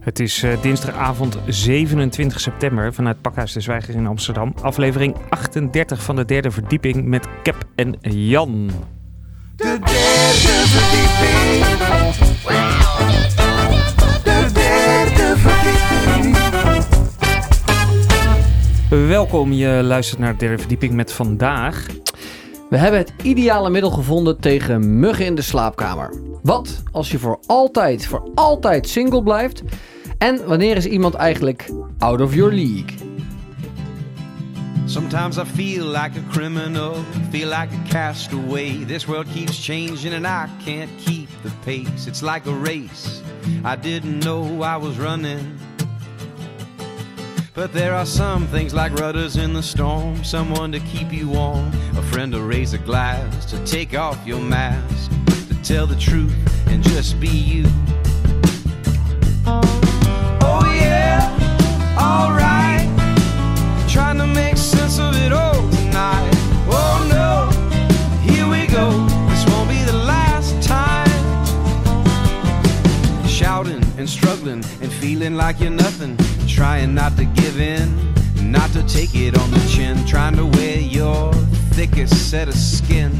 Het is dinsdagavond 27 september vanuit Pakhuis de Zwijger in Amsterdam. Aflevering 38 van de derde verdieping met Cap en Jan. De derde verdieping. De derde verdieping. Welkom, je luistert naar de derde verdieping met vandaag. We hebben het ideale middel gevonden tegen muggen in de slaapkamer. Wat als je voor altijd single blijft? En wanneer is iemand eigenlijk out of your league? Sometimes I feel like a criminal, feel like a castaway. This world keeps changing and I can't keep the pace. It's like a race, I didn't know I was running. But there are some things like rudders in the storm, someone to keep you warm, a friend to raise a glass, to take off your mask, to tell the truth and just be you. Oh yeah, alright, trying to make sense of it all tonight. Oh no, here we go, this won't be the last time. Shouting and struggling and feeling like you're nothing. Trying not to give in, not to take it on the chin. Trying to wear your thickest set of skin.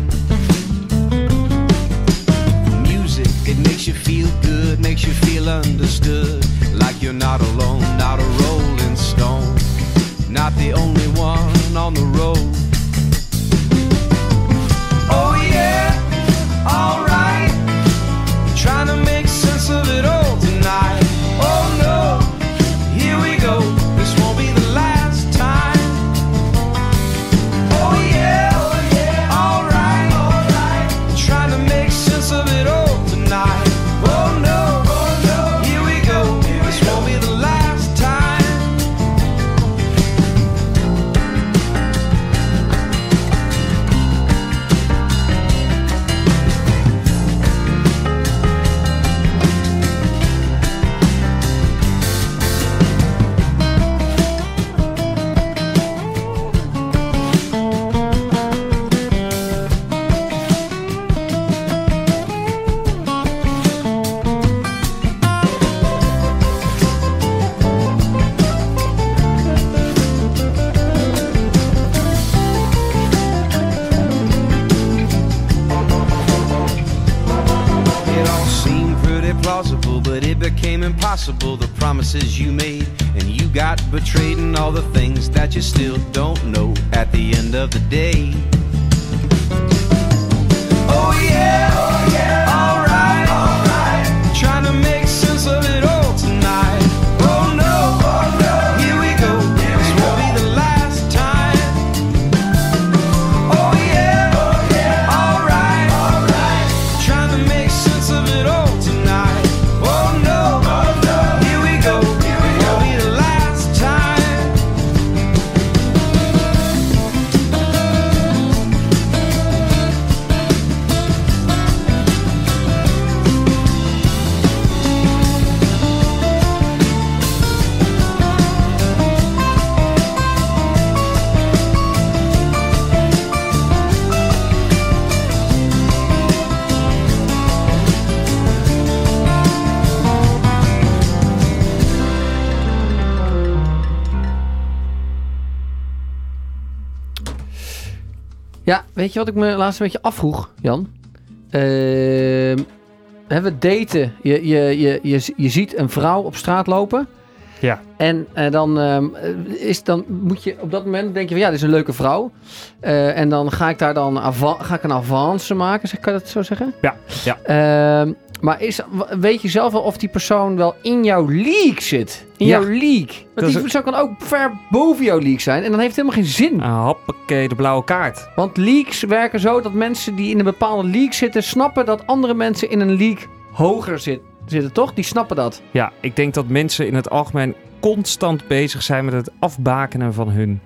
Music, it makes you feel good, makes you feel understood. Like you're not alone, not a rolling stone. Not the only one on the road. Oh yeah, alright. Trying to make sense of it all tonight. Oh no. The promises you made and you got betrayed and all the things that you still don't know at the end of the day. Oh yeah, all right, trying to make sense of it all tonight. Oh no, here we go, this won't be the last time. Oh yeah, all right, trying to make sense of it all tonight. Ja, weet je wat ik me laatst een beetje afvroeg, Jan? We daten. Je ziet een vrouw op straat lopen. Ja. En dan moet je op dat moment denk je van ja, dit is een leuke vrouw. En dan ga ik daar ga ik een avance maken, kan je dat zo zeggen? Ja. Ja. Maar weet je zelf wel of die persoon wel in jouw league zit? Jouw league. Want die persoon kan ook ver boven jouw league zijn. En dan heeft het helemaal geen zin. Hoppakee, de blauwe kaart. Want leagues werken zo dat mensen die in een bepaalde league zitten... snappen dat andere mensen in een league hoger zitten, toch? Die snappen dat. Ja, ik denk dat mensen in het algemeen constant bezig zijn... met het afbakenen van hun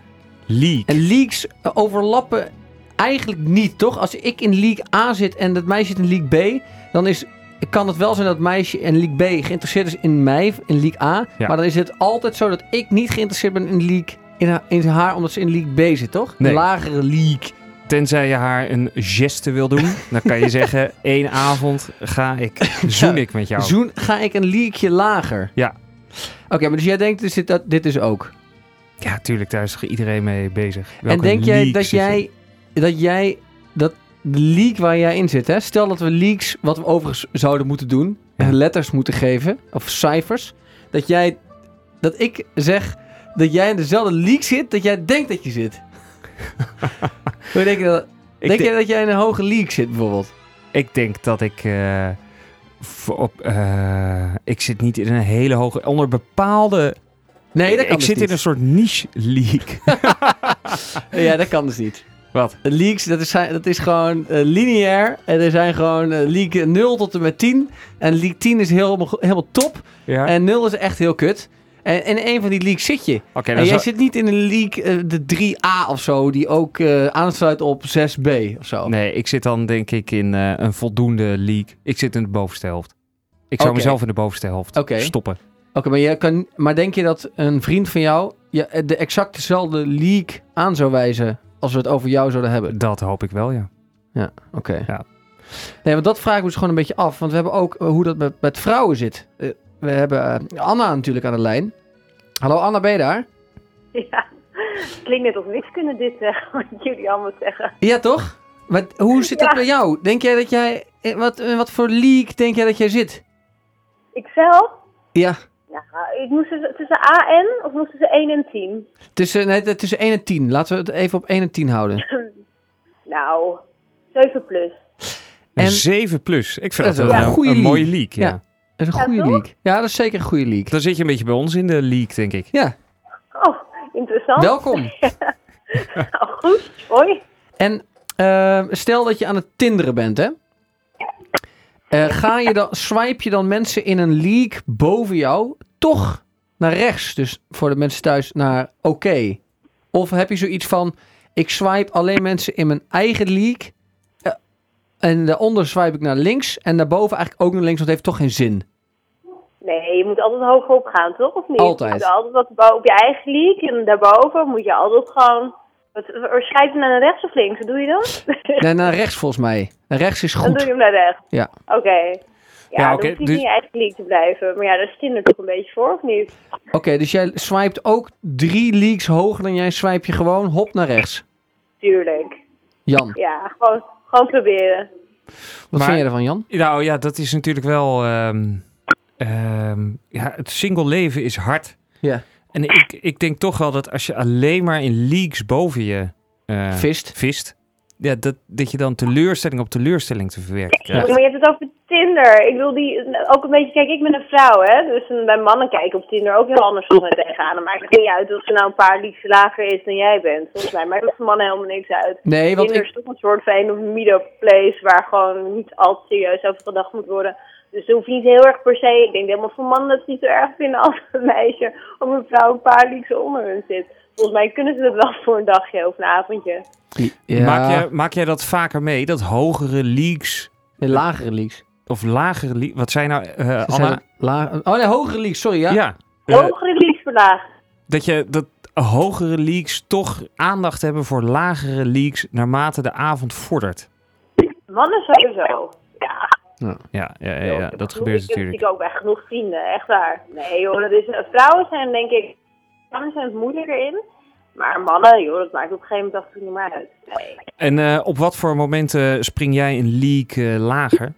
league. En leagues overlappen eigenlijk niet, toch? Als ik in league A zit en dat meisje zit in league B... dan is... kan het wel zijn dat meisje in League B geïnteresseerd is in mij, in League A. Ja. Maar dan is het altijd zo dat ik niet geïnteresseerd ben in League in haar, omdat ze in League B zit, toch? Nee. Een lagere League. Tenzij je haar een geste wil doen. Dan kan je zeggen, één avond ga ik, zoen ik met jou. Ga ik een leagueje lager. Ja. Oké, maar dus jij denkt dus dit is ook? Ja, tuurlijk, daar is iedereen mee bezig. Welke en denk jij dat de leak waar jij in zit, hè? Stel dat we leaks, wat we overigens zouden moeten doen, letters moeten geven, of cijfers, dat ik zeg dat jij in dezelfde leak zit dat jij denkt dat je zit. Hoe denk je dat? Denk jij dat jij in een hoge leak zit bijvoorbeeld? Ik denk dat ik... ik zit niet in een hele hoge... Onder bepaalde... Nee, dat kan dus niet. Ik zit in een soort niche leak. Ja, dat kan dus niet. Wat? Leaks, dat is gewoon lineair. En er zijn gewoon leak 0 tot en met 10. En leak 10 is helemaal top. Ja. En 0 is echt heel kut. En in een van die leaks zit je. Okay, en jij zit niet in een leak, de 3A of zo, die ook aansluit op 6B of zo. Nee, ik zit dan denk ik in een voldoende leak. Ik zit in de bovenste helft. Ik zou mezelf in de bovenste helft stoppen. Oké, maar denk je dat een vriend van jou de exact dezelfde leak aan zou wijzen als we het over jou zouden hebben? Dat hoop ik wel, ja. Ja, oké. Ja. Nee, want dat vraag ik me dus gewoon een beetje af. Want we hebben ook hoe dat met vrouwen zit. We hebben Anna natuurlijk aan de lijn. Hallo Anna, ben je daar? Ja, het klinkt net of niks kunnen dit, wat jullie allemaal zeggen. Ja, toch? Maar hoe zit dat bij jou? Denk jij dat jij... Wat voor leak denk jij dat jij zit? Ikzelf? Ja. Ik moest tussen A en, of moest tussen 1 en 10? Tussen 1 en 10. Laten we het even op 1 en 10 houden. Nou, 7 plus. En 7 plus? Ik vind dat een mooie leak, ja. Dat is een goede leak. Ja, dat is zeker een goede leak. Dan zit je een beetje bij ons in de leak, denk ik. Ja. Oh, interessant. Welkom. Oh, goed. Hoi. En stel dat je aan het tinderen bent, hè? Swipe je dan mensen in een leak boven jou toch naar rechts? Dus voor de mensen thuis naar oké. Of heb je zoiets van, ik swipe alleen mensen in mijn eigen leak... En daaronder swipe ik naar links. En daarboven eigenlijk ook naar links, want het heeft toch geen zin. Nee, je moet altijd hoog op gaan, toch? Of niet? Altijd. Je moet altijd wat op je eigen leak. En daarboven moet je altijd gewoon... Swipe naar rechts of links? Wat doe je dan? Nee, naar rechts volgens mij. Naar rechts is goed. Dan doe je hem naar rechts? Ja. Oké. Ja, hoef je niet in je eigen leak te blijven. Maar ja, daar zit er toch een beetje voor, of niet? Oké, dus jij swipet ook 3 leaks hoger dan jij swipe je gewoon hop naar rechts? Tuurlijk. Jan? Ja, gewoon proberen. Wat vind je ervan, Jan? Nou ja, dat is natuurlijk wel... het single leven is hard. Ja. En ik denk toch wel dat als je alleen maar in leaks boven je... vist. Ja, dat je dan teleurstelling op teleurstelling te verwerken krijgt. Ja, maar je hebt het over Tinder. Ik wil ook een beetje... Kijk, ik ben een vrouw, hè. Dus bij mannen kijken op Tinder ook heel anders dan wij tegenaan. Dan maakt het niet uit of ze nou een paar leaks lager is dan jij bent. Volgens mij maakt het voor mannen helemaal niks uit. Nee, want Tinder is toch een soort van middenplace waar gewoon niet al te serieus over gedacht moet worden. Dus dat hoeft niet heel erg per se... Ik denk helemaal voor mannen dat ze niet zo erg vinden als een meisje of een vrouw een paar leaks onder hun zit. Volgens mij kunnen ze dat wel voor een dagje of een avondje. Ja. Maak jij dat vaker mee? Dat hogere leaks... Nee, lagere leaks. Of lagere leaks. Wat zijn nou, Anna? Hogere leaks, sorry. Ja. Hogere leaks verlaagd. Dat hogere leaks toch aandacht hebben voor lagere leaks naarmate de avond vordert. Mannen sowieso. Ja. Ja, dat gebeurt natuurlijk. Ik heb ook bij genoeg vrienden, echt waar. Nee joh, dat is, vrouwen zijn denk ik... Mannen zijn het moeilijker in. Maar mannen, joh, dat maakt op een gegeven moment niet meer uit. Nee. En op wat voor momenten spring jij een leak lager?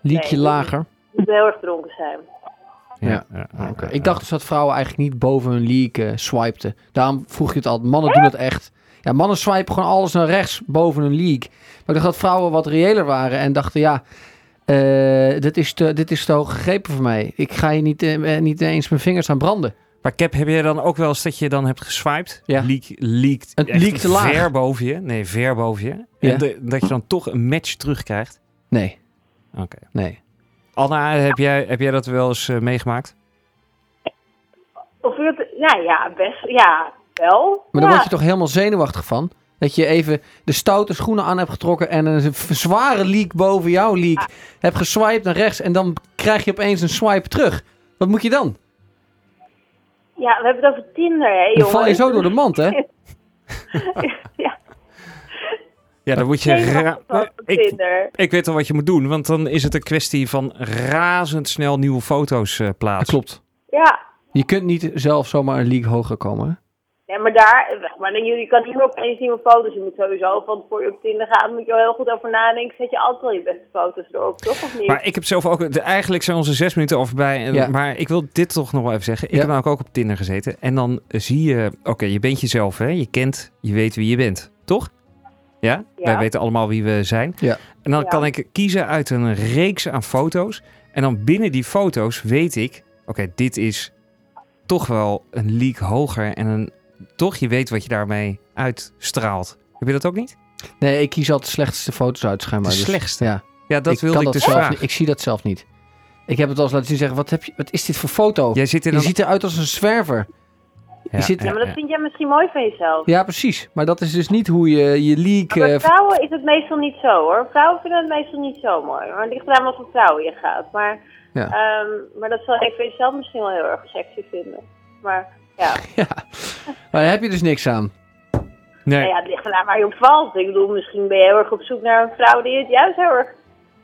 Leakje lager? Moet heel erg dronken zijn. Ja. Ik dacht dus dat vrouwen eigenlijk niet boven hun leak swipten. Daarom vroeg je het al. Mannen doen dat echt. Ja, mannen swipen gewoon alles naar rechts boven hun leak. Maar ik dacht dat vrouwen wat reëler waren en dachten dit is te hoog gegrepen voor mij. Ik ga hier niet eens mijn vingers aan branden. Maar Cap, heb jij dan ook wel eens dat je dan hebt geswiped? Ja. Leakt een leak te laag. Ver boven je. Nee, ver boven je. Ja. En dat je dan toch een match terugkrijgt? Nee. Oké. Nee. Anna, heb jij dat wel eens meegemaakt? Best wel. Maar dan word je toch helemaal zenuwachtig van? Dat je even de stoute schoenen aan hebt getrokken en een zware leak boven jouw leak hebt geswiped naar rechts en dan krijg je opeens een swipe terug. Wat moet je dan? Ja, we hebben het over Tinder, hè, jongen. Dan val je zo door de mand, hè? Ja. Ja, dan moet je... Ik weet al wat je moet doen, want dan is het een kwestie van razendsnel nieuwe foto's plaatsen. Klopt. Ja. Je kunt niet zelf zomaar een league hoger komen. Ja, maar daar, je kan niet meer opeens nieuwe foto's. Je moet sowieso, want voor je op Tinder gaat, moet je wel heel goed over nadenken. Zet je altijd wel je beste foto's erop, toch? Of niet? Maar ik heb zelf ook, eigenlijk zijn onze 6 minuten al voorbij. Ja. Maar ik wil dit toch nog wel even zeggen. Ik heb namelijk ook op Tinder gezeten. En dan zie je, oké, je bent jezelf, hè? Je weet wie je bent, toch? Ja? Wij weten allemaal wie we zijn. Ja. En dan kan ik kiezen uit een reeks aan foto's. En dan binnen die foto's weet ik, oké, dit is toch wel een league hoger en toch, je weet wat je daarmee uitstraalt. Heb je dat ook niet? Nee, ik kies altijd de slechtste foto's uit, schijnbaar. De slechtste? Dus, ja, dat wilde ik dus vragen. Ik zie dat zelf niet. Ik heb het al eens laten zien zeggen, wat is dit voor foto? Je ziet eruit als een zwerver. Ja, maar dat vind jij misschien mooi van jezelf. Ja, precies. Maar dat is dus niet hoe je leak... Maar bij vrouwen is het meestal niet zo, hoor. Vrouwen vinden het meestal niet zo mooi. Maar het ligt eraan wat voor vrouwen je gaat. Maar dat zal ik voor jezelf misschien wel heel erg sexy vinden. Maar... Ja, maar daar heb je dus niks aan. Nee. Nou ja, het ligt eraan waar je op valt. Ik bedoel, misschien ben je heel erg op zoek naar een vrouw die het juist heel erg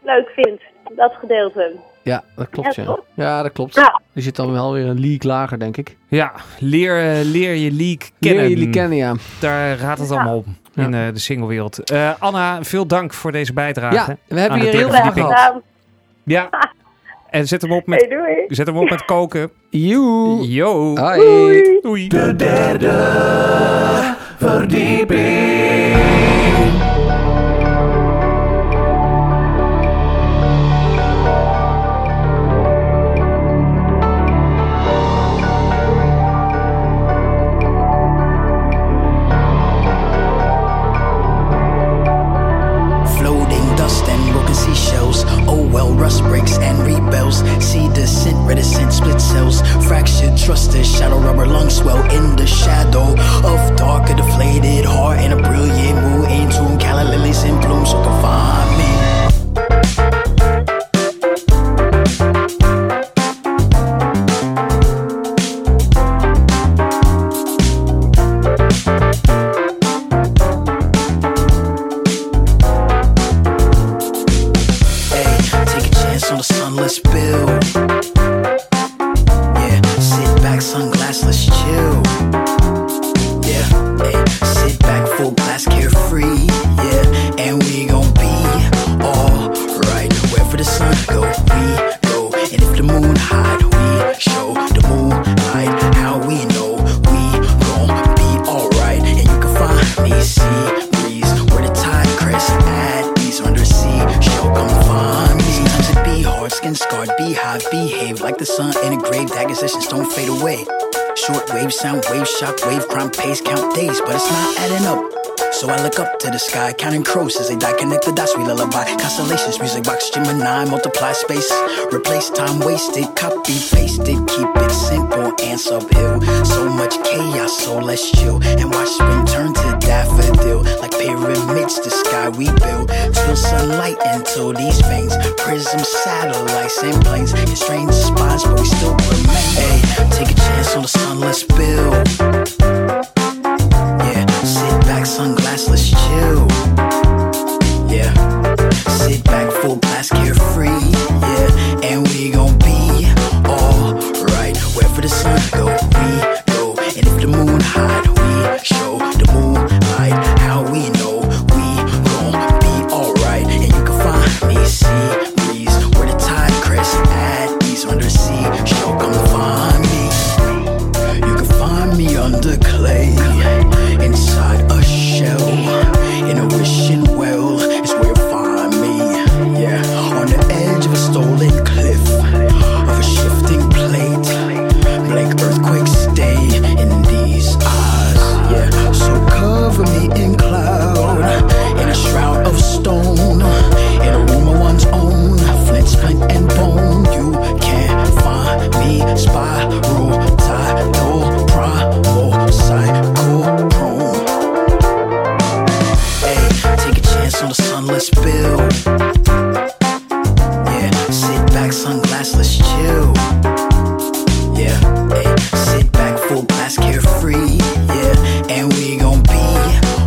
leuk vindt. Dat gedeelte. Ja, dat klopt. Ja, dat klopt. Ja. Er zit dan wel weer een leak lager, denk ik. Ja, leer je leak kennen. Leer je leak kennen, ja. Daar gaat het allemaal om in de singlewereld. Anna, veel dank voor deze bijdrage. Ja, we hebben hier heel graag gehad. Ja. En zet hem op met, koken. Joe. Yo. Hoi. Doei. De derde verdieping. Floating dust and broken seashells. Oh well, rust breaks and rebels. See descent, reticent, split cells. Fractured, trusted, shadow rubber lungs swell in the shadow of darker, deflated heart in a brilliant mood. In tune, calla lilies in bloom, so confine me. Sky, counting crows as they die, connect the dots, we lullaby, constellations, music box, Gemini, multiply space, replace time wasted, copy, pasted, keep it simple and subtle, so much chaos, so let's chill, and watch spring turn to daffodil, like pyramids, the sky we build, till sunlight until these things, prism satellites and planes, and strange spots, but we still remain, hey, take a chance on the sun, let's build, sit back, sunglass, let's chill. Yeah. Sit back, full blast, carefree. Yeah. And we gon' be alright. Wherever the sun go, we go. And if the moon hide, we show the moonlight. How we know we gon' be alright. And you can find me, sea breeze, where the tide crests at ease under the sea. Show, come find me. You can find me under clay. Inside a shell, in a wishing well, it's where you find me, yeah. On the edge of a stolen cliff, of a shifting plate, like earthquakes stay in these eyes, yeah. So cover me in cloud, in a shroud of stone, in a room of one's own, flint, splint, and bone. You can't find me, spiral, tidal, primal, psycho. On the sun, let's build. Yeah, sit back, sunglass, let's chill. Yeah, hey, sit back, full blast, carefree. Yeah, and we gon' be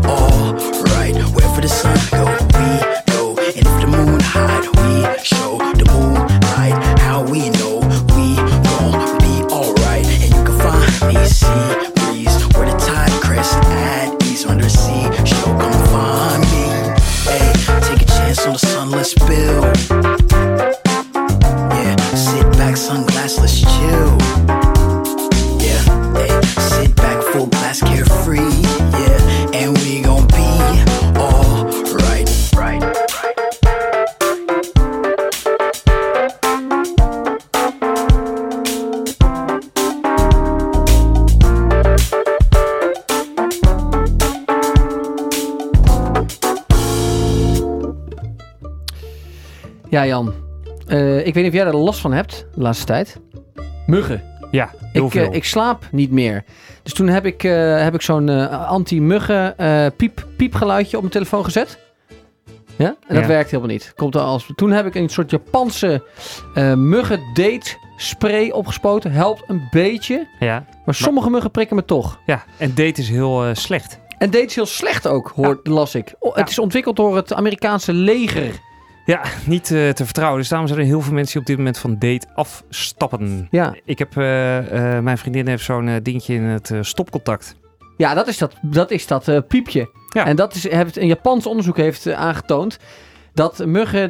alright. Wherever the sun go, we go. And if the moon hide, we show the moonlight. How we know we gon' be alright. Ja, Jan. Ik weet niet of jij er last van hebt de laatste tijd. Muggen. Ja, heel veel. Ik slaap niet meer. Dus toen heb ik zo'n anti-muggen piepgeluidje op mijn telefoon gezet. Ja? En dat werkt helemaal niet. Toen heb ik een soort Japanse muggen-DEET spray opgespoten. Helpt een beetje. Ja. Maar sommige muggen prikken me toch. Ja, en DEET is heel slecht. En DEET is heel slecht ook, las ik. Het is ontwikkeld door het Amerikaanse leger. Ja, niet te vertrouwen. Dus daarom zijn er heel veel mensen die op dit moment van DEET afstappen. Ja. Ik heb, mijn vriendin heeft zo'n dingetje in het stopcontact. Ja, dat is dat piepje. Ja. En dat is, een Japans onderzoek heeft aangetoond dat muggen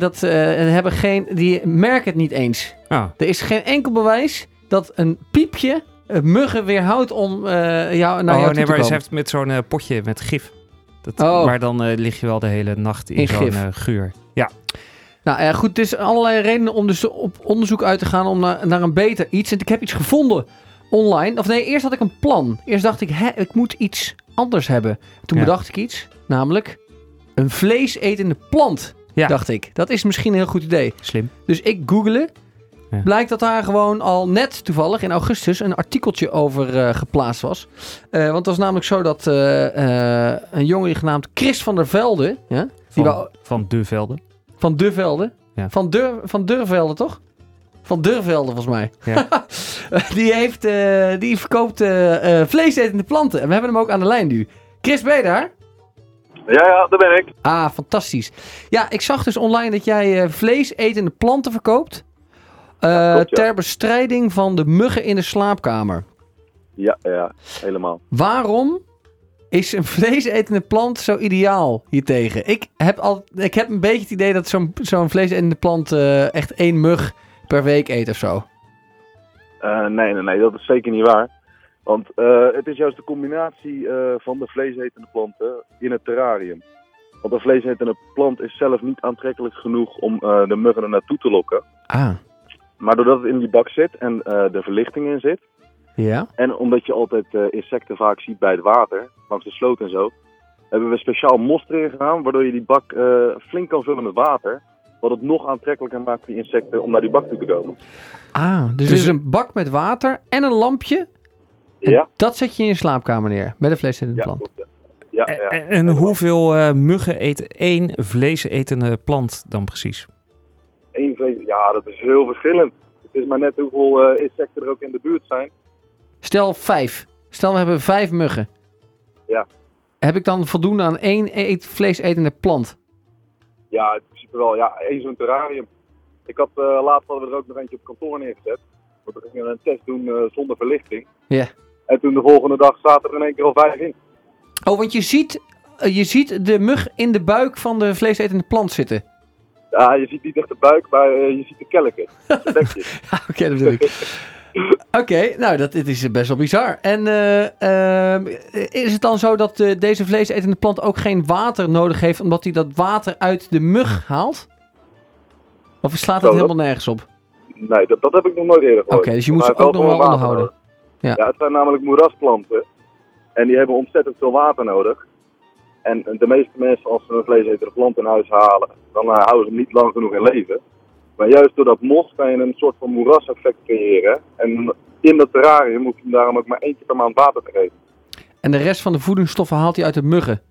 die merken het niet eens. Ah. Er is geen enkel bewijs dat een piepje muggen weerhoudt om jou toe te komen. Maar ze heeft met zo'n potje met gif. Maar dan lig je wel de hele nacht in zo'n geur. Ja. Nou goed, er is allerlei redenen om dus op onderzoek uit te gaan om naar een beter iets. En ik heb iets gevonden online. Of nee, eerst had ik een plan. Eerst dacht ik, ik moet iets anders hebben. Toen bedacht ik iets, namelijk een vleesetende plant, dacht ik. Dat is misschien een heel goed idee. Slim. Dus ik googelen. Ja. Blijkt dat daar gewoon al net toevallig in augustus een artikeltje over geplaatst was. Want het was namelijk zo dat een jongen genaamd Chris van der Velden... Ja, van de Velden. Van de Velden. Ja. Van der Velden, toch? Van der Velden, volgens mij. Ja. Die verkoopt vleesetende planten. En we hebben hem ook aan de lijn nu. Chris, ben je daar? Ja, daar ben ik. Ah, fantastisch. Ja, ik zag dus online dat jij vleesetende planten verkoopt. Klopt, ter bestrijding van de muggen in de slaapkamer. Ja, helemaal. Waarom is een vleesetende plant zo ideaal hiertegen? Ik heb een beetje het idee dat zo'n vleesetende plant echt 1 mug per week eet of zo. Nee, dat is zeker niet waar. Want het is juist de combinatie van de vleesetende planten in het terrarium. Want een vleesetende plant is zelf niet aantrekkelijk genoeg om de muggen er naartoe te lokken. Ah. Maar doordat het in die bak zit en de verlichting in zit... Ja. En omdat je altijd insecten vaak ziet bij het water, langs de sloot en zo... hebben we speciaal mos erin gedaan, waardoor je die bak flink kan vullen met water... wat het nog aantrekkelijker maakt voor die insecten om naar die bak toe te komen. Ah, dus er is een bak met water en een lampje... En dat zet je in je slaapkamer neer, met een vleesetende plant. Ja. En hoeveel muggen eet 1 vleesetende plant dan precies? Ja, dat is heel verschillend. Het is maar net hoeveel insecten er ook in de buurt zijn. Stel 5. Stel we hebben 5 muggen. Ja. Heb ik dan voldoende aan 1 vleesetende plant? Ja, in principe wel. Ja, 1 zo'n terrarium. Laatst hadden we er ook nog eentje op kantoor neergezet. Want we gingen een test doen zonder verlichting. Ja. Yeah. En toen de volgende dag zaten er in één keer al 5 in. Oh, want je ziet de mug in de buik van de vleesetende plant zitten. Ja, je ziet niet echt de buik, maar je ziet de kelken. Oké, dat bedoel ik. Oké, nou, dit is best wel bizar. En is het dan zo dat deze vleesetende plant ook geen water nodig heeft... omdat hij dat water uit de mug haalt? Of slaat het helemaal nergens op? Nee, dat heb ik nog nooit eerder gehoord. Oké, dus je moet ze ook nog wel onderhouden. Ja, het zijn namelijk moerasplanten. En die hebben ontzettend veel water nodig. En de meeste mensen, als ze een vleesetende plant in huis halen, dan houden ze hem niet lang genoeg in leven. Maar juist door dat mos kan je een soort van moeraseffect creëren. En in dat terrarium moet je hem daarom ook maar 1 keer per maand water te geven. En de rest van de voedingsstoffen haalt hij uit de muggen?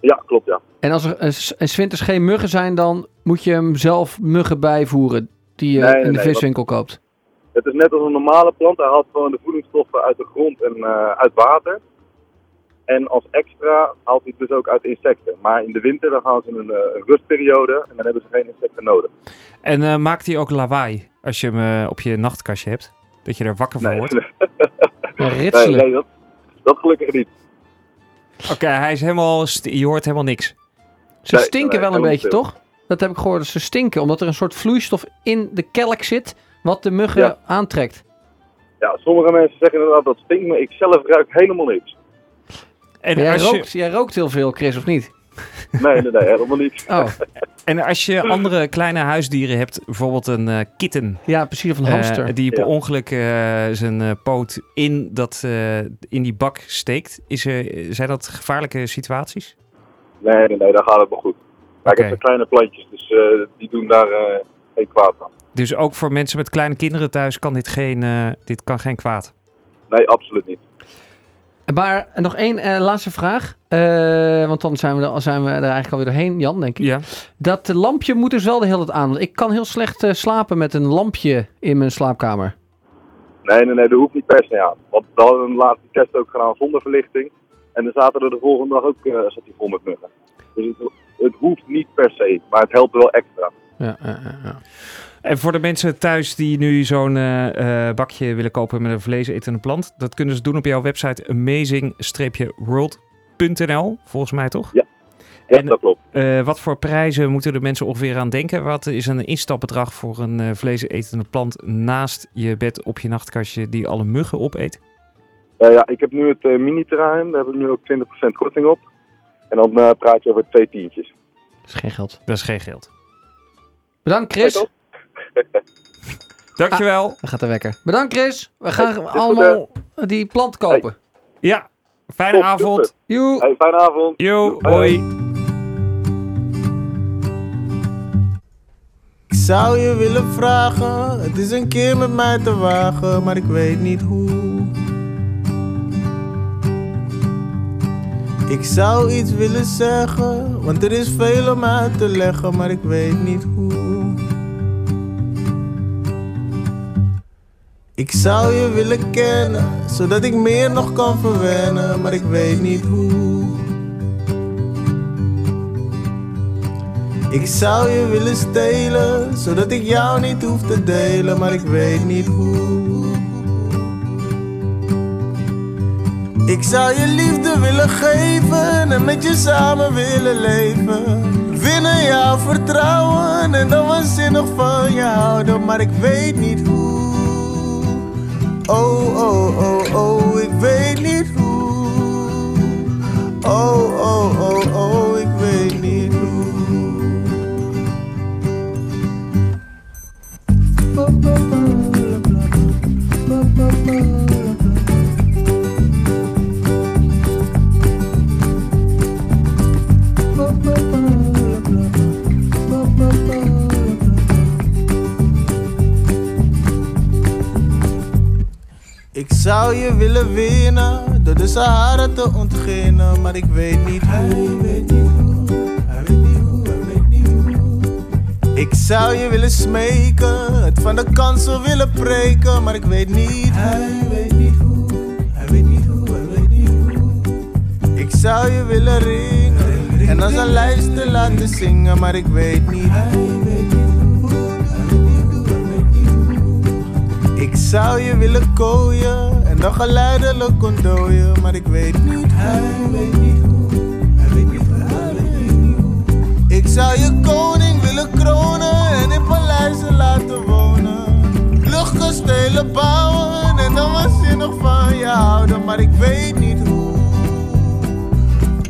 Ja, klopt, ja. En als er 's winters geen muggen zijn, dan moet je hem zelf muggen bijvoeren die je in de viswinkel koopt? Het is net als een normale plant. Hij haalt gewoon de voedingsstoffen uit de grond en uit water. En als extra haalt hij het dus ook uit insecten. Maar in de winter dan gaan ze in een rustperiode en dan hebben ze geen insecten nodig. En maakt hij ook lawaai als je hem op je nachtkastje hebt? Dat je er wakker van wordt? Ritselen. Nee, dat gelukkig niet. Oké, hij is helemaal je hoort helemaal niks. Ze stinken wel een beetje, toch? Dat heb ik gehoord, dat ze stinken. Omdat er een soort vloeistof in de kelk zit wat de muggen aantrekt. Ja, sommige mensen zeggen inderdaad dat stinkt, maar ik zelf ruik helemaal niks. En jij rookt heel veel, Chris, of niet? Nee, helemaal niet. Oh. En als je andere kleine huisdieren hebt, bijvoorbeeld een kitten. Ja, precies, of een hamster. Die per ongeluk zijn poot in die bak steekt. Zijn dat gevaarlijke situaties? Nee, daar gaat het wel goed. Okay. Ik heb kleine plantjes, dus die doen daar geen kwaad aan. Dus ook voor mensen met kleine kinderen thuis kan dit kan geen kwaad? Nee, absoluut niet. Maar nog één laatste vraag. Want dan zijn we er eigenlijk alweer doorheen, Jan, denk ik. Ja. Dat lampje moet dus wel de hele tijd aan. Want ik kan heel slecht slapen met een lampje in mijn slaapkamer. Nee, dat hoeft niet per se aan. Want we hadden een laatste test ook gedaan zonder verlichting. En dan zaten er de volgende dag ook zat die vol met muggen. Dus het hoeft niet per se, maar het helpt wel extra. Ja. En voor de mensen thuis die nu zo'n bakje willen kopen met een vleesetende plant, dat kunnen ze doen op jouw website amazing-world.nl, volgens mij toch? Ja, dat klopt. Wat voor prijzen moeten de mensen ongeveer aan denken? Wat is een instapbedrag voor een vleesetende plant naast je bed op je nachtkastje die alle muggen opeet? Ik heb nu het mini-terrein, daar heb ik nu ook 20% korting op. En dan praat je over 2 tientjes. Dat is geen geld. Bedankt, Chris. Hey, dankjewel. Dan gaat de wekker. Bedankt, Chris. We gaan allemaal die plant kopen. Hey. Ja, fijne avond. Hey, fijne avond. Yo, hoi. Ik zou je willen vragen, het is een keer met mij te wagen, maar ik weet niet hoe. Ik zou iets willen zeggen, want er is veel om uit te leggen, maar ik weet niet hoe. Ik zou je willen kennen, zodat ik meer nog kan verwennen, maar ik weet niet hoe. Ik zou je willen stelen, zodat ik jou niet hoef te delen, maar ik weet niet hoe. Ik zou je liefde willen geven en met je samen willen leven. Winnen jouw vertrouwen en dan waanzinnig van je houden, maar ik weet niet hoe. Oh, oh, oh, oh, ik weet niet hoe. Oh, oh, oh, oh, ik weet niet hoe. Ik zou je willen winnen, door de Sahara te ontginnen, maar ik weet niet hoe. Ik zou je willen smeken, het van de kansel willen preken, maar ik weet niet hoe. Ik zou je willen ringen, en als een lijst te laten zingen, maar ik weet niet hoe. Ik zou je willen kooien en dan geleidelijk ontdooien, maar ik weet niet hoe. Ik zou je koning willen kronen en in paleizen laten wonen. Luchtkastelen bouwen en dan waanzinnig van je houden, maar ik weet niet hoe.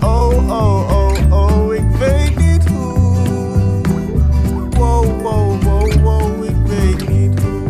Oh, oh, oh, oh, ik weet niet hoe. Wow, wow, wow, wow, ik weet niet hoe.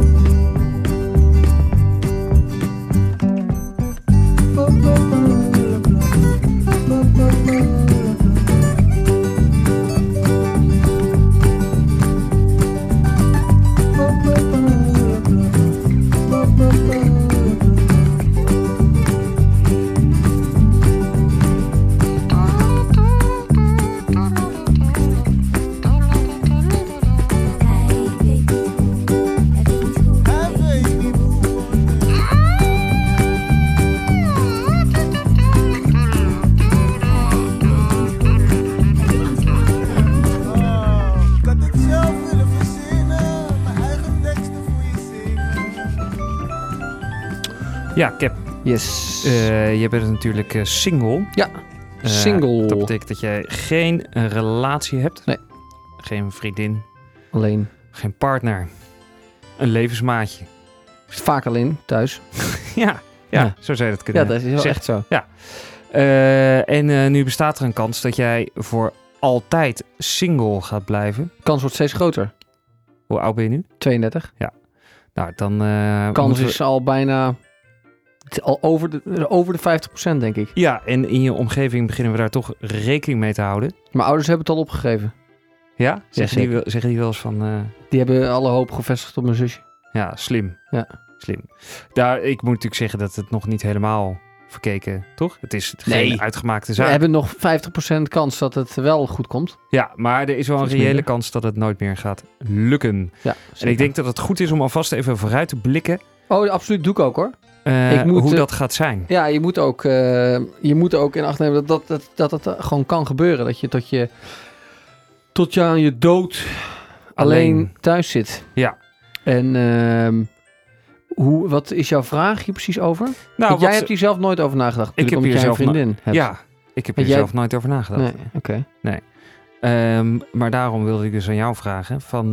Ja, Cap. Yes. Je bent natuurlijk single. Ja, single. Dat betekent dat jij geen relatie hebt. Nee. Geen vriendin. Alleen. Geen partner. Een levensmaatje. Vaak alleen, thuis. ja, zo zou je dat kunnen zeggen. Ja, dat is wel echt zo. Ja. En nu bestaat er een kans dat jij voor altijd single gaat blijven. De kans wordt steeds groter. Hoe oud ben je nu? 32. Ja. Nou, dan... de kans is al bijna... Al over de 50%, denk ik. Ja, en in je omgeving beginnen we daar toch rekening mee te houden. Maar ouders hebben het al opgegeven. Ja? Zeggen die wel eens van... Die hebben alle hoop gevestigd op mijn zusje. Ja, slim. Ja. Slim. Daar, ik moet natuurlijk zeggen dat het nog niet helemaal verkeken, toch? Het is geen uitgemaakte zaak. We hebben nog 50% kans dat het wel goed komt. Ja, maar er is wel een reële kans dat het nooit meer gaat lukken. Ja, en ik denk dat het goed is om alvast even vooruit te blikken. Oh, absoluut, doe ik ook hoor. Hoe dat gaat zijn. Ja, je moet ook in acht nemen dat het gewoon kan gebeuren. Dat je tot je aan je dood alleen thuis zit. Ja. En... Wat is jouw vraag hier precies over? Nou, jij hebt hier zelf nooit over nagedacht. Ik heb hier zelf een vriendin. Ja, ik heb hier zelf nooit over nagedacht. Nee, oké. Nee. Maar daarom wilde ik dus aan jou vragen. Van,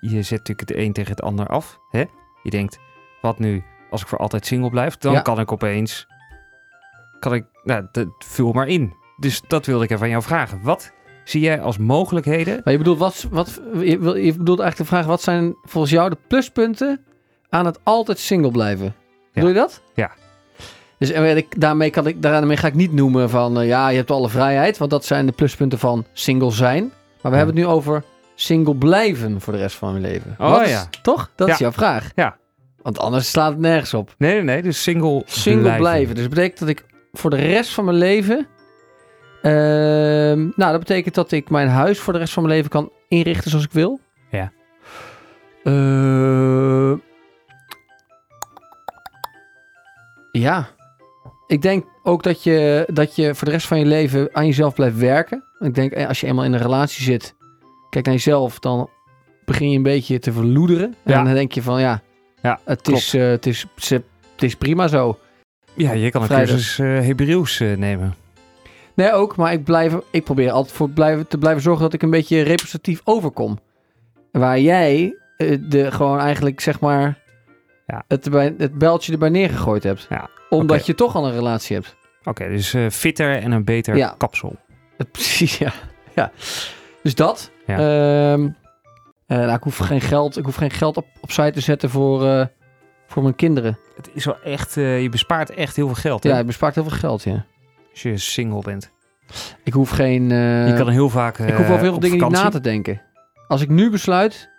je zet natuurlijk het een tegen het ander af. Hè? Je denkt, wat nu als ik voor altijd single blijf? Dan kan ik opeens... vul maar in. Dus dat wilde ik even aan jou vragen. Wat zie jij als mogelijkheden? Maar je bedoelt, eigenlijk de vraag... Wat zijn volgens jou de pluspunten... aan het altijd single blijven. Ja. Doe je dat? Ja. Dus daarmee ga ik niet noemen van... je hebt alle vrijheid. Want dat zijn de pluspunten van single zijn. Maar we hebben het nu over single blijven... voor de rest van mijn leven. Oh wat? Ja. Toch? Dat is jouw vraag. Ja. Want anders slaat het nergens op. Nee. Dus single blijven. Dus dat betekent dat ik voor de rest van mijn leven... dat betekent dat ik mijn huis... voor de rest van mijn leven kan inrichten zoals ik wil. Ja. Ja, ik denk ook dat je voor de rest van je leven aan jezelf blijft werken. Ik denk, als je eenmaal in een relatie zit, kijk naar jezelf, dan begin je een beetje te verloederen. Ja. En dan denk je van, het is prima zo. Ja, je kan een cursus Hebreeuws nemen. Nee, ook, maar ik probeer altijd te blijven zorgen dat ik een beetje representatief overkom. Waar jij gewoon eigenlijk, zeg maar... Ja. Het bijltje erbij neergegooid hebt. Ja, omdat je toch al een relatie hebt. Oké, dus fitter en een beter kapsel. Precies, ja. Dus dat. Ja. Ik hoef geen geld opzij te zetten voor mijn kinderen. Het is wel echt... je bespaart echt heel veel geld. Hè? Ja, je bespaart heel veel geld, ja. Als je single bent. Ik hoef geen... je kan heel vaak ik hoef over heel veel dingen vakantie. Niet na te denken. Als ik nu besluit...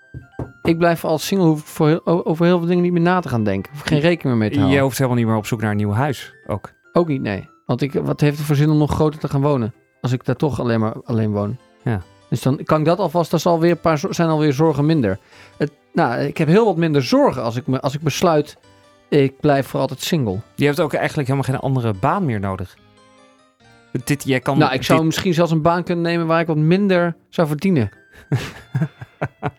Ik blijf als single, hoef ik over heel veel dingen niet meer na te gaan denken. Hoef ik geen rekening meer mee te houden. Jij hoeft helemaal niet meer op zoek naar een nieuw huis, ook? Ook niet, nee. Want wat heeft het voor zin om nog groter te gaan wonen? Als ik daar toch alleen woon. Ja. Dus dan kan ik dat alvast, dat zijn alweer zorgen minder. Ik heb heel wat minder zorgen als ik besluit, ik blijf voor altijd single. Je hebt ook eigenlijk helemaal geen andere baan meer nodig. Ik zou misschien zelfs een baan kunnen nemen waar ik wat minder zou verdienen.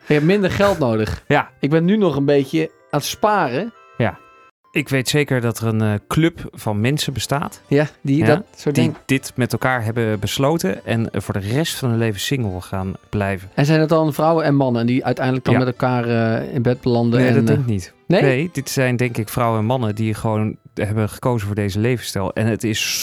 Je hebt minder geld nodig. Ja. Ik ben nu nog een beetje aan het sparen. Ja. Ik weet zeker dat er een club van mensen bestaat. Ja, die dit met elkaar hebben besloten. En voor de rest van hun leven single gaan blijven. En zijn dat dan vrouwen en mannen die uiteindelijk dan met elkaar in bed belanden? Nee, dat denk ik niet. Nee, dit zijn denk ik vrouwen en mannen die gewoon hebben gekozen voor deze levensstijl. En het is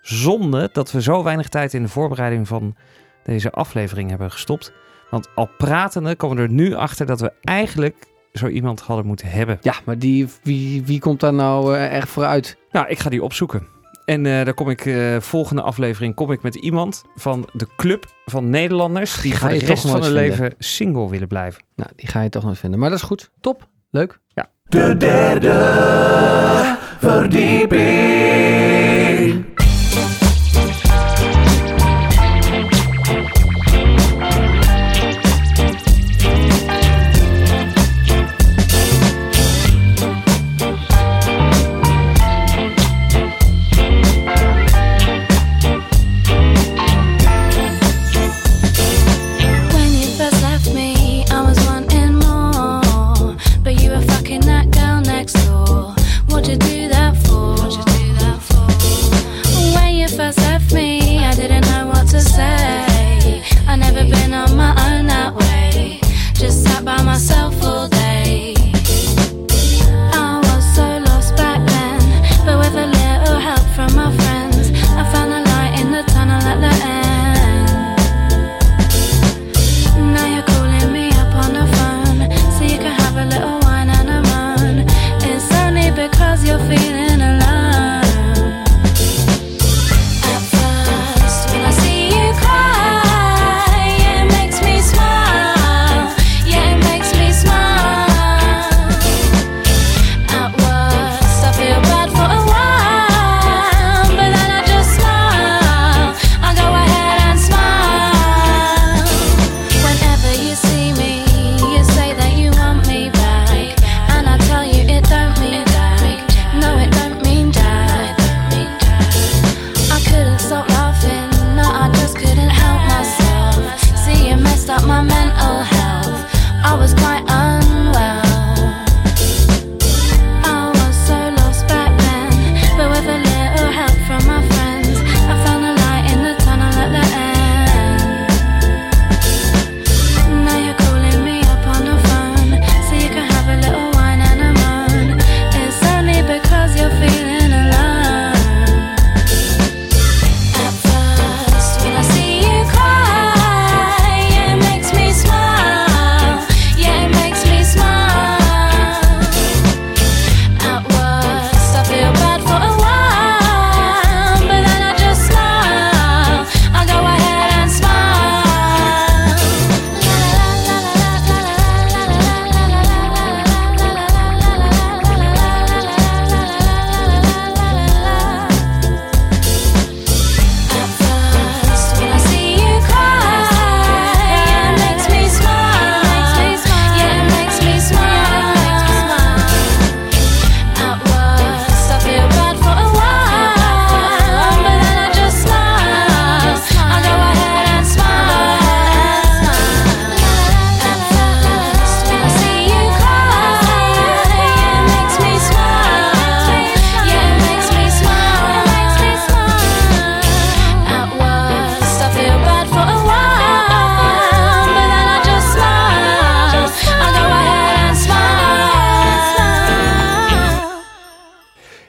zonde dat we zo weinig tijd in de voorbereiding van deze aflevering hebben gestopt. Want al pratende komen we er nu achter dat we eigenlijk zo iemand hadden moeten hebben. Ja, maar wie komt daar nou echt voor uit? Nou, ik ga die opzoeken. En daar kom ik volgende aflevering met iemand van de Club van Nederlanders... die voor de rest van hun leven single willen blijven. Nou, die ga je toch nooit vinden. Maar dat is goed. Top. Leuk. Ja. De derde verdieping. What you do that for?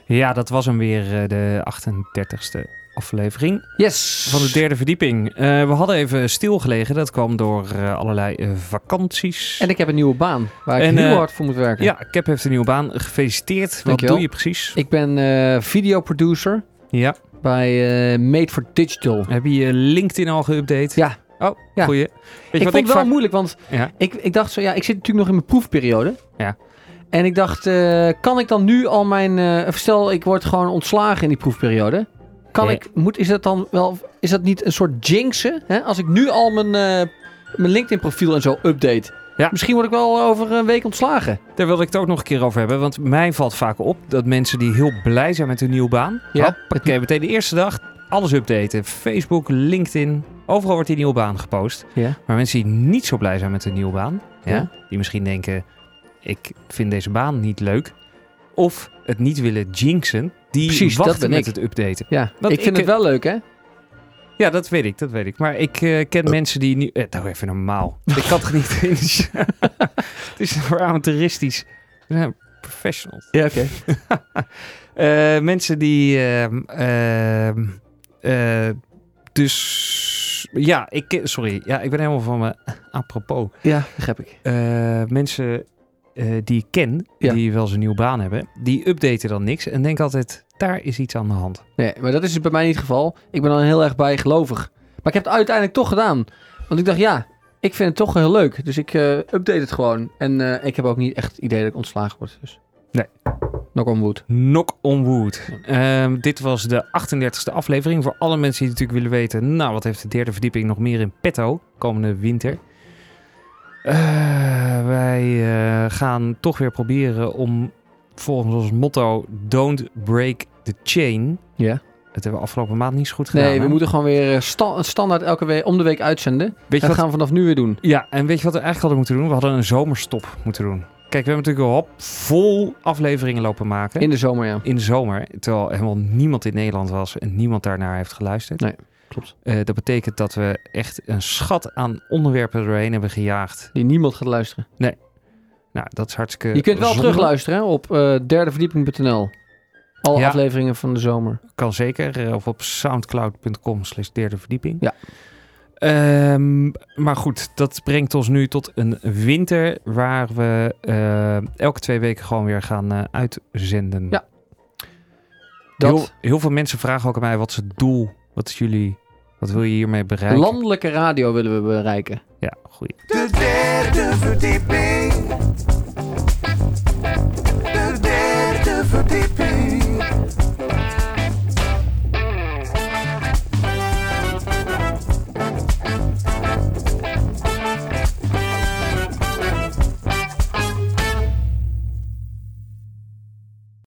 Ja, dat was hem weer, de 38e. Aflevering. Yes! Van de derde verdieping. We hadden even stilgelegen. Dat kwam door allerlei vakanties. En ik heb een nieuwe baan waar ik heel hard voor moet werken. Ja, Cap heeft een nieuwe baan. Gefeliciteerd. Dankjewel. Wat doe je precies? Ik ben videoproducer. Ja. Bij Made for Digital. Heb je je LinkedIn al geüpdate? Ja. Oh, ja. Goeie. Weet je wat vond het wel moeilijk, want ja. ik dacht zo, ja, ik zit natuurlijk nog in mijn proefperiode. Ja. En ik dacht, kan ik dan nu al mijn... stel, ik word gewoon ontslagen in die proefperiode. Is dat niet een soort jinxen? Hè? Als ik nu al mijn LinkedIn-profiel en zo update. Ja. Misschien word ik wel over een week ontslagen. Daar wilde ik het ook nog een keer over hebben. Want mij valt vaak op dat mensen die heel blij zijn met hun nieuwe baan. Ja. Oké, meteen de eerste dag alles updaten. Facebook, LinkedIn. Overal wordt die nieuwe baan gepost. Ja. Maar mensen die niet zo blij zijn met hun nieuwe baan. Ja, ja. Die misschien denken, ik vind deze baan niet leuk. Of het niet willen jinxen. Die precies, wachten dat met het updaten. Ja, ik vind het wel leuk, hè? Ja, dat weet ik. Maar ik ken mensen die nu... nou, even normaal. Ik kan het niet eens. Het is voor amateuristisch. We zijn professionals. Ja, oké. Okay. Mensen die... dus... Ja, ik ben helemaal van me... Apropos. Ja, begrijp ik. Mensen... die ik ken, ja. Die wel eens een nieuwe baan hebben, die updaten dan niks en denk altijd, daar is iets aan de hand. Nee, maar dat is het bij mij niet het geval. Ik ben dan heel erg bijgelovig. Maar ik heb het uiteindelijk toch gedaan. Want ik dacht, ja, ik vind het toch heel leuk. Dus ik update het gewoon. En ik heb ook niet echt het idee dat ik ontslagen word. Dus. Nee. Knock on wood. Knock on wood. Dit was de 38e aflevering. Voor alle mensen die natuurlijk willen weten, nou, wat heeft de derde verdieping nog meer in petto komende winter? Wij gaan toch weer proberen om volgens ons motto Don't break the chain. Ja. Dat hebben we afgelopen maand niet zo goed gedaan. Nee, we moeten gewoon weer standaard elke week om de week uitzenden. Dat gaan we vanaf nu weer doen. Ja, en weet je wat we eigenlijk hadden moeten doen? We hadden een zomerstop moeten doen. Kijk, we hebben natuurlijk al vol afleveringen lopen maken. In de zomer, ja. Terwijl helemaal niemand in Nederland was en niemand daarnaar heeft geluisterd. Nee. Klopt. Dat betekent dat we echt een schat aan onderwerpen doorheen hebben gejaagd. Die niemand gaat luisteren. Nee. Nou, dat is hartstikke zonde. Je kunt wel terugluisteren op derdeverdieping.nl. Alle afleveringen van de zomer. Kan zeker. Of op soundcloud.com/derdeverdieping. Ja. Maar goed, dat brengt ons nu tot een winter waar we elke 2 weken gewoon weer gaan uitzenden. Ja. Heel veel mensen vragen ook aan mij wat is het doel. Wat wil je hiermee bereiken? Landelijke radio willen we bereiken. Ja, goeie. De derde verdieping.